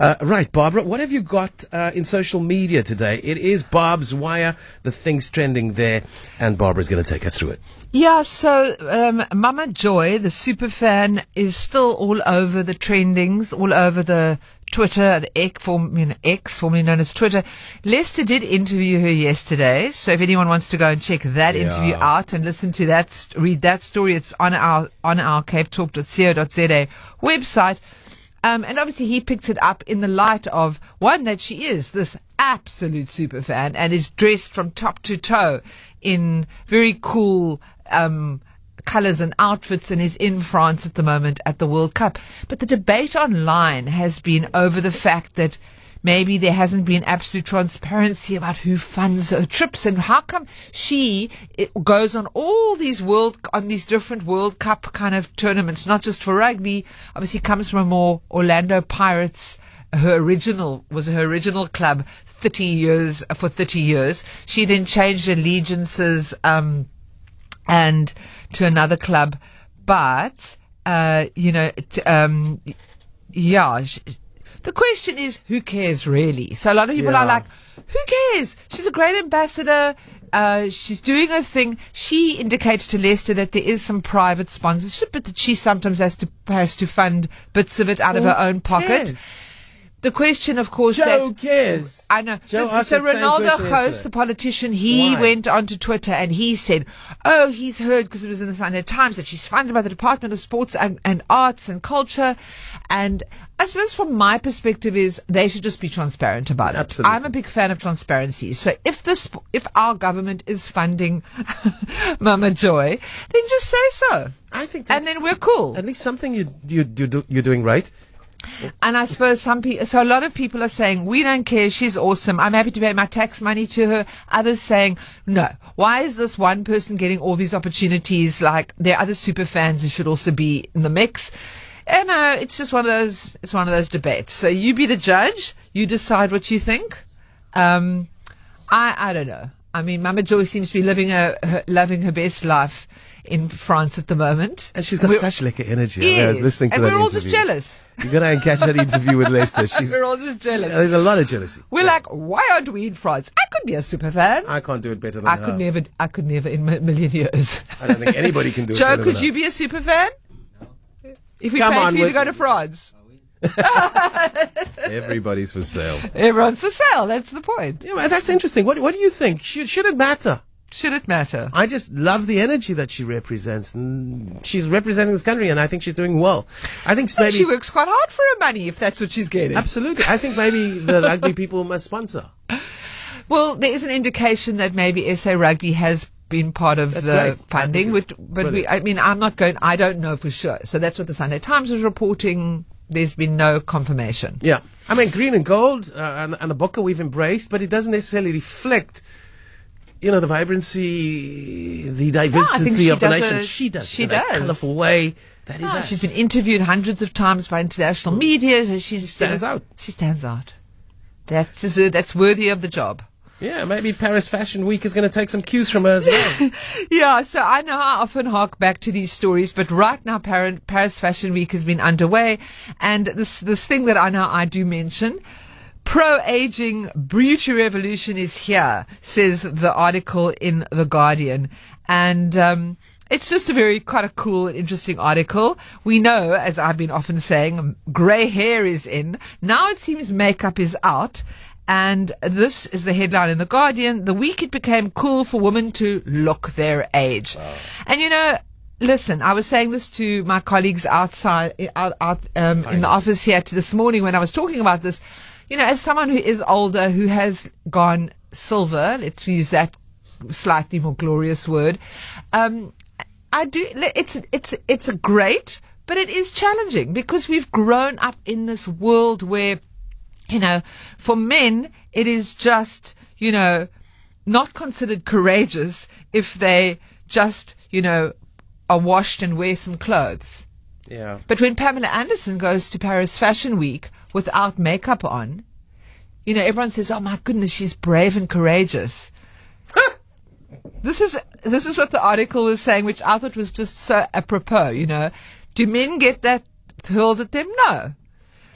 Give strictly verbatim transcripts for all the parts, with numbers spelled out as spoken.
Uh, right, Barbara, what have you got uh, in social media today? It is Barbs Wire, the things trending there, and Barbara's going to take us through it. Yeah, so um, Mama Joy, the super fan, is still all over the trendings, all over the Twitter, the X, form, you know, X, formerly known as Twitter. Lester did interview her yesterday, so if anyone wants to go and check that yeah. interview out and listen to that, read that story, it's on our on our cape talk dot co dot za website. Um, and obviously he picked it up in the light of, one, that she is this absolute super fan and is dressed from top to toe in very cool um, colors and outfits, and is in France at the moment at the World Cup. But the debate online has been over the fact that maybe there hasn't been absolute transparency about who funds her trips, and how come she it goes on all these world, on these different World Cup kind of tournaments, not just for rugby. Obviously comes from a more Orlando Pirates, her original, was her original club thirty years, for thirty years. She then changed allegiances, um, and to another club. But, uh, you know, t- um, yeah, she, the question is, who cares really? So a lot of people yeah. are like, who cares? She's a great ambassador. Uh, she's doing her thing. She indicated to Lester that there is some private sponsorship, but that she sometimes has to, has to fund bits of it out of who her own pocket. Cares? The question, of course, Joe that cares. I know. Joe the, so Ronaldo host, the politician, he Why? went onto Twitter and he said, oh, he's heard, because it was in the Sunday Times, that she's funded by the Department of Sports and, and Arts and Culture. And I suppose from my perspective is they should just be transparent about it. Absolutely. I'm a big fan of transparency. So if this, if our government is funding Mama Joy, then just say so. I think that's, and then we're cool. At least something you you, you do, you're doing right. And I suppose some people, so a lot of people are saying, we don't care, she's awesome, I'm happy to pay my tax money to her. Others saying, no, why is this one person getting all these opportunities? Like, there are other super fans who should also be in the mix. And uh, it's just one of those, it's one of those debates. So you be the judge, you decide what you think. Um, I, I don't know. I mean, Mama Joy seems to be living her, her loving her best life in France at the moment. And she's got we're, such lekker energy. Yes. I was listening to and that we're all interview. Just jealous. You're going to catch that interview with Lester. She's, we're all just jealous. There's a lot of jealousy. We're yeah. like, why aren't we in France? I could be a super fan. I can't do it better than I her. Could never, I could never in a million years. I don't think anybody can do it Joe, better than Joe, could you her. Be a super fan? No. If we Come paid on, for you to go to France? Everybody's for sale. Everyone's for sale. That's the point. Yeah, that's interesting. What, what do you think? Should, should it matter? Should it matter? I just love the energy that she represents. She's representing this country, and I think she's doing well. I think maybe she works quite hard for her money, if that's what she's getting. Absolutely. I think maybe the rugby people must sponsor. Well, there is an indication that maybe S A Rugby has been part of that's the great. funding, which, but we, I mean, I'm not going. I don't know for sure. So that's what the Sunday Times was reporting. There's been no confirmation. Yeah, I mean, green and gold uh, and, and the Bokke we've embraced, but it doesn't necessarily reflect. You know, the vibrancy, the diversity no, of the nation. A, she does she in does. a colourful way. That is no, us. She's been interviewed hundreds of times by international mm. media. So she's she stands still, out. She stands out. That's that's worthy of the job. Yeah, maybe Paris Fashion Week is going to take some cues from her as well. Yeah, so I know I often hark back to these stories, but right now Paris Fashion Week has been underway. And this this thing that I know I do mention, pro-aging beauty revolution is here, says the article in The Guardian. And um, it's just a very kind of cool and interesting article. We know, as I've been often saying, grey hair is in. Now it seems makeup is out. And this is the headline in The Guardian. The week it became cool for women to look their age. Wow. And, you know, listen, I was saying this to my colleagues outside out, out, um, in the office here this morning when I was talking about this. You know, as someone who is older, who has gone silver, let's use that slightly more glorious word, um, I do. It's it's it's a great, but it is challenging because we've grown up in this world where, you know, for men it is just, you know, not considered courageous if they just, you know, are washed and wear some clothes. Yeah. But when Pamela Anderson goes to Paris Fashion Week without makeup on, you know, everyone says, oh, my goodness, she's brave and courageous. This is this is what the article was saying, which I thought was just so apropos, you know. Do men get that hurled at them? No.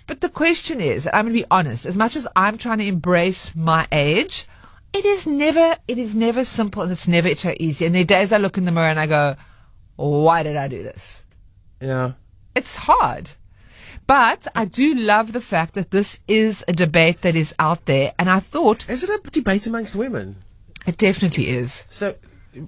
But the question is, I'm going to be honest, as much as I'm trying to embrace my age, it is never, it is never simple, and it's never easy. And there are days I look in the mirror and I go, why did I do this? Yeah. It's hard. But I do love the fact that this is a debate that is out there. And I thought... Is it a debate amongst women? It definitely is. So...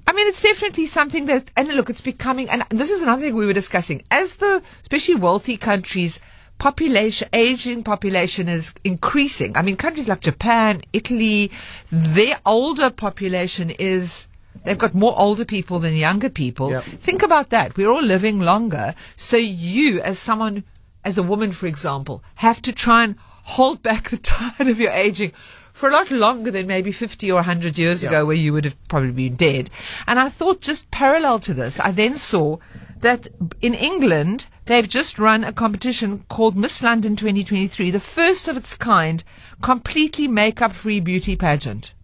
I mean, it's definitely something that, and look, it's becoming, and this is another thing we were discussing, as the, especially wealthy countries, population, aging population is increasing. I mean, countries like Japan, Italy, their older population is, they've got more older people than younger people. Yep. Think about that. We're all living longer. So you, as someone, as a woman, for example, have to try and hold back the tide of your aging for a lot longer than maybe fifty or one hundred years yeah. ago, where you would have probably been dead. And I thought, just parallel to this, I then saw that in England, they've just run a competition called Miss London twenty twenty-three, the first of its kind, completely makeup-free beauty pageant.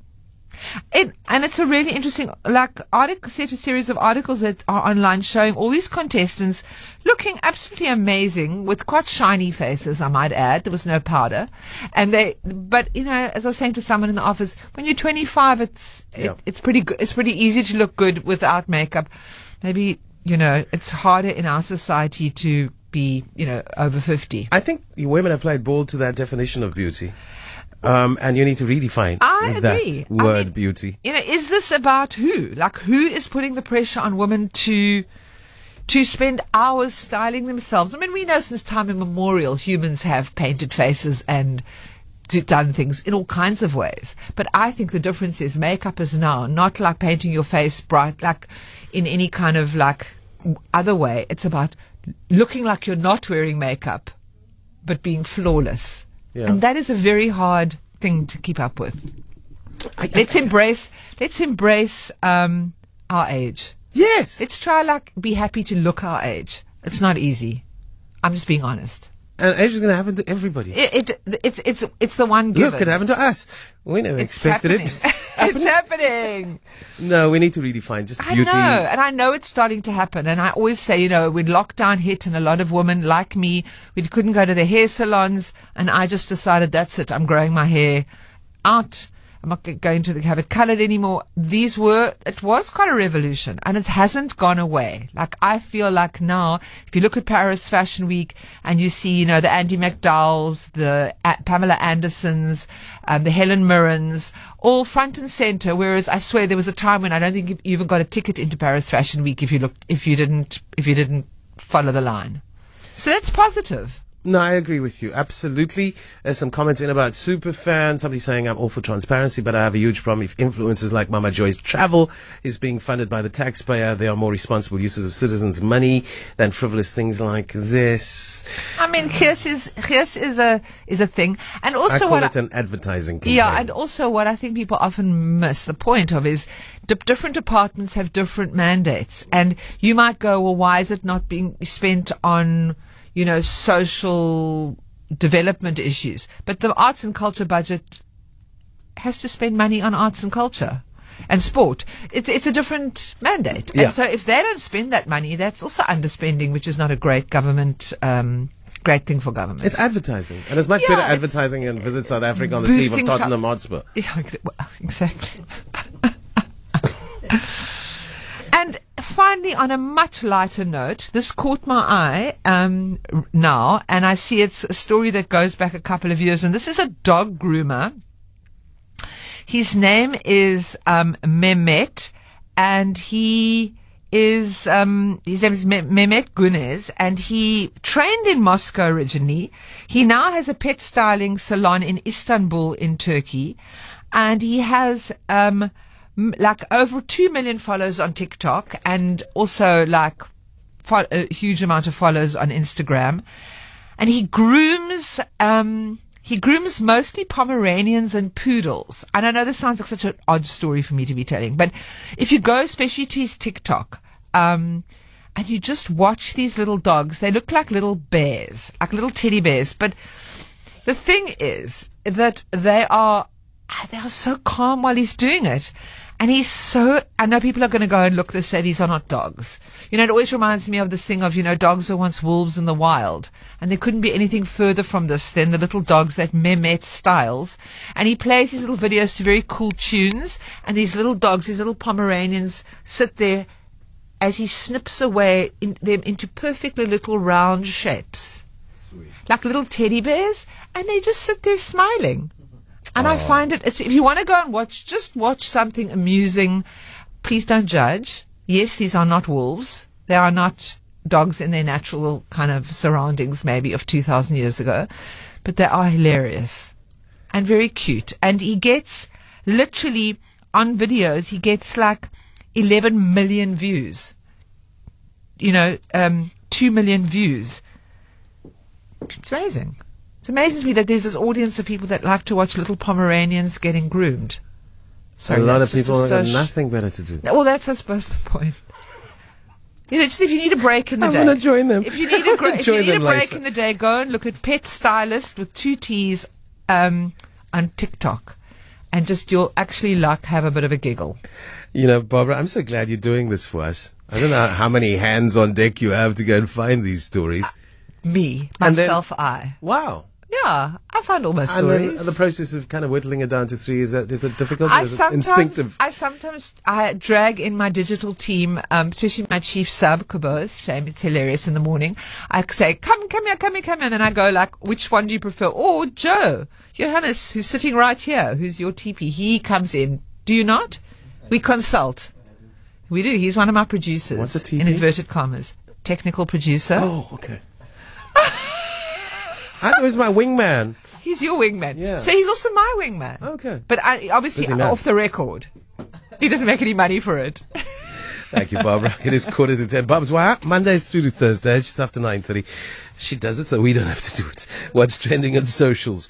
It, and it's a really interesting like article, set a series of articles that are online showing all these contestants looking absolutely amazing with quite shiny faces, I might add. There was no powder. And they, but you know, as I was saying to someone in the office, when you're twenty-five, it's yeah. it, it's pretty good. It's pretty easy to look good without makeup. Maybe, you know, it's harder in our society to be, you know, over fifty. I think women have played ball to that definition of beauty. Um, and you need to redefine I that agree. word I mean, beauty. You know, is this about who? Like, who is putting the pressure on women to to spend hours styling themselves? I mean, we know since time immemorial humans have painted faces and done things in all kinds of ways. But I think the difference is makeup is now not like painting your face bright, like in any kind of like other way. It's about looking like you're not wearing makeup, but being flawless. Yeah. And that is a very hard thing to keep up with. I, I, let's embrace, let's embrace um, our age. Yes. Let's try, like, be happy to look our age. It's not easy. I'm just being honest. And age is going to happen to everybody. It, it it's it's it's the one given. Look, it happened to us. We never it's expected happening. it. It's happening. It's happening. No, we need to redefine just beauty. I know, and I know it's starting to happen. And I always say, you know, when lockdown hit, and a lot of women like me, we couldn't go to the hair salons, and I just decided that's it. I'm growing my hair out. I'm not going to have it coloured anymore. These were, it was quite a revolution, and it hasn't gone away. Like, I feel like now, if you look at Paris Fashion Week and you see, you know, the Andy McDowells, the uh, Pamela Andersons, um, the Helen Mirrens, all front and centre. Whereas I swear there was a time when I don't think you even got a ticket into Paris Fashion Week if you looked, if you didn't, if you didn't follow the line. So that's positive. No, I agree with you. Absolutely. There's some comments in about superfans. Somebody saying, I'm all for transparency, but I have a huge problem if influencers like Mama Joy's travel is being funded by the taxpayer. They are more responsible users of citizens' money than frivolous things like this. I mean, G I S is, G I S is a, is a thing. And also I call what it I, an advertising campaign. Yeah, and also what I think people often miss the point of is d- different departments have different mandates. And you might go, well, why is it not being spent on, you know, social development issues? But the arts and culture budget has to spend money on arts and culture and sport. It's it's a different mandate. Yeah. And so if they don't spend that money, that's also underspending, which is not a great government, um, great thing for government. It's advertising. And it's much yeah, better advertising than visit South Africa on the sleeve of Tottenham Hotspur. Yeah, exactly. And finally, on a much lighter note, this caught my eye um, now, and I see it's a story that goes back a couple of years, and this is a dog groomer. His name is um, Mehmet, and he is, um, his name is Mehmet Gunes, and he trained in Moscow originally. He now has a pet styling salon in Istanbul in Turkey, and he has... Um, like over two million followers on TikTok, and also like fo- a huge amount of followers on Instagram. And he grooms, um, he grooms mostly Pomeranians and poodles. And I know this sounds like such an odd story for me to be telling, but if you go especially to his TikTok, um, and you just watch these little dogs, they look like little bears, like little teddy bears. But the thing is that they are, they are so calm while he's doing it. And he's so, I know people are going to go and look at this and say these are not dogs. You know, it always reminds me of this thing of, you know, dogs were once wolves in the wild. And there couldn't be anything further from this than the little dogs that Mehmet styles. And he plays his little videos to very cool tunes. And these little dogs, these little Pomeranians sit there as he snips away in them into perfectly little round shapes. Sweet. Like little teddy bears. And they just sit there smiling. And oh. I find it, it's, if you want to go and watch, just watch something amusing. Please don't judge. Yes, these are not wolves. They are not dogs in their natural kind of surroundings, maybe of two thousand years ago. But they are hilarious and very cute. And he gets, literally on videos, he gets like eleven million views. You know, um, two million views. It's amazing. It's amazing to me that there's this audience of people that like to watch little Pomeranians getting groomed. Sorry, a lot of people have got nothing better to do. No, well, that's, I suppose, the point. You know, just if you need a break in the day. I'm going to join them. If you need a, gra- if you need a break later. in the day, go and look at Pet Stylist with two T's um, on TikTok. And just you'll actually like have a bit of a giggle. You know, Barbara, I'm so glad you're doing this for us. I don't know how many hands on deck you have to go and find these stories. Uh, me, myself, then, I. Wow. Yeah, I found all my stories. And then the process of kind of whittling it down to three, is that, is that difficult? Or is it instinctive? I sometimes I drag in my digital team, um, especially my chief sub, Kabos. Shame, it's hilarious in the morning. I say, come, come here, come here, come here. And then I go like, which one do you prefer? Or Joe, Johannes, who's sitting right here, who's your T P, he comes in. Do you not? We consult. We do. He's one of my producers. What's a T P? In inverted commas. Technical producer. Oh, okay. I thought he was my wingman. He's your wingman. Yeah. So he's also my wingman. Okay. But I, obviously off the record. He doesn't make any money for it. Thank you, Barbara. It is quarter to ten. Barb's Wire, Mondays through to Thursdays, just after nine thirty. She does it so we don't have to do it. What's trending on socials?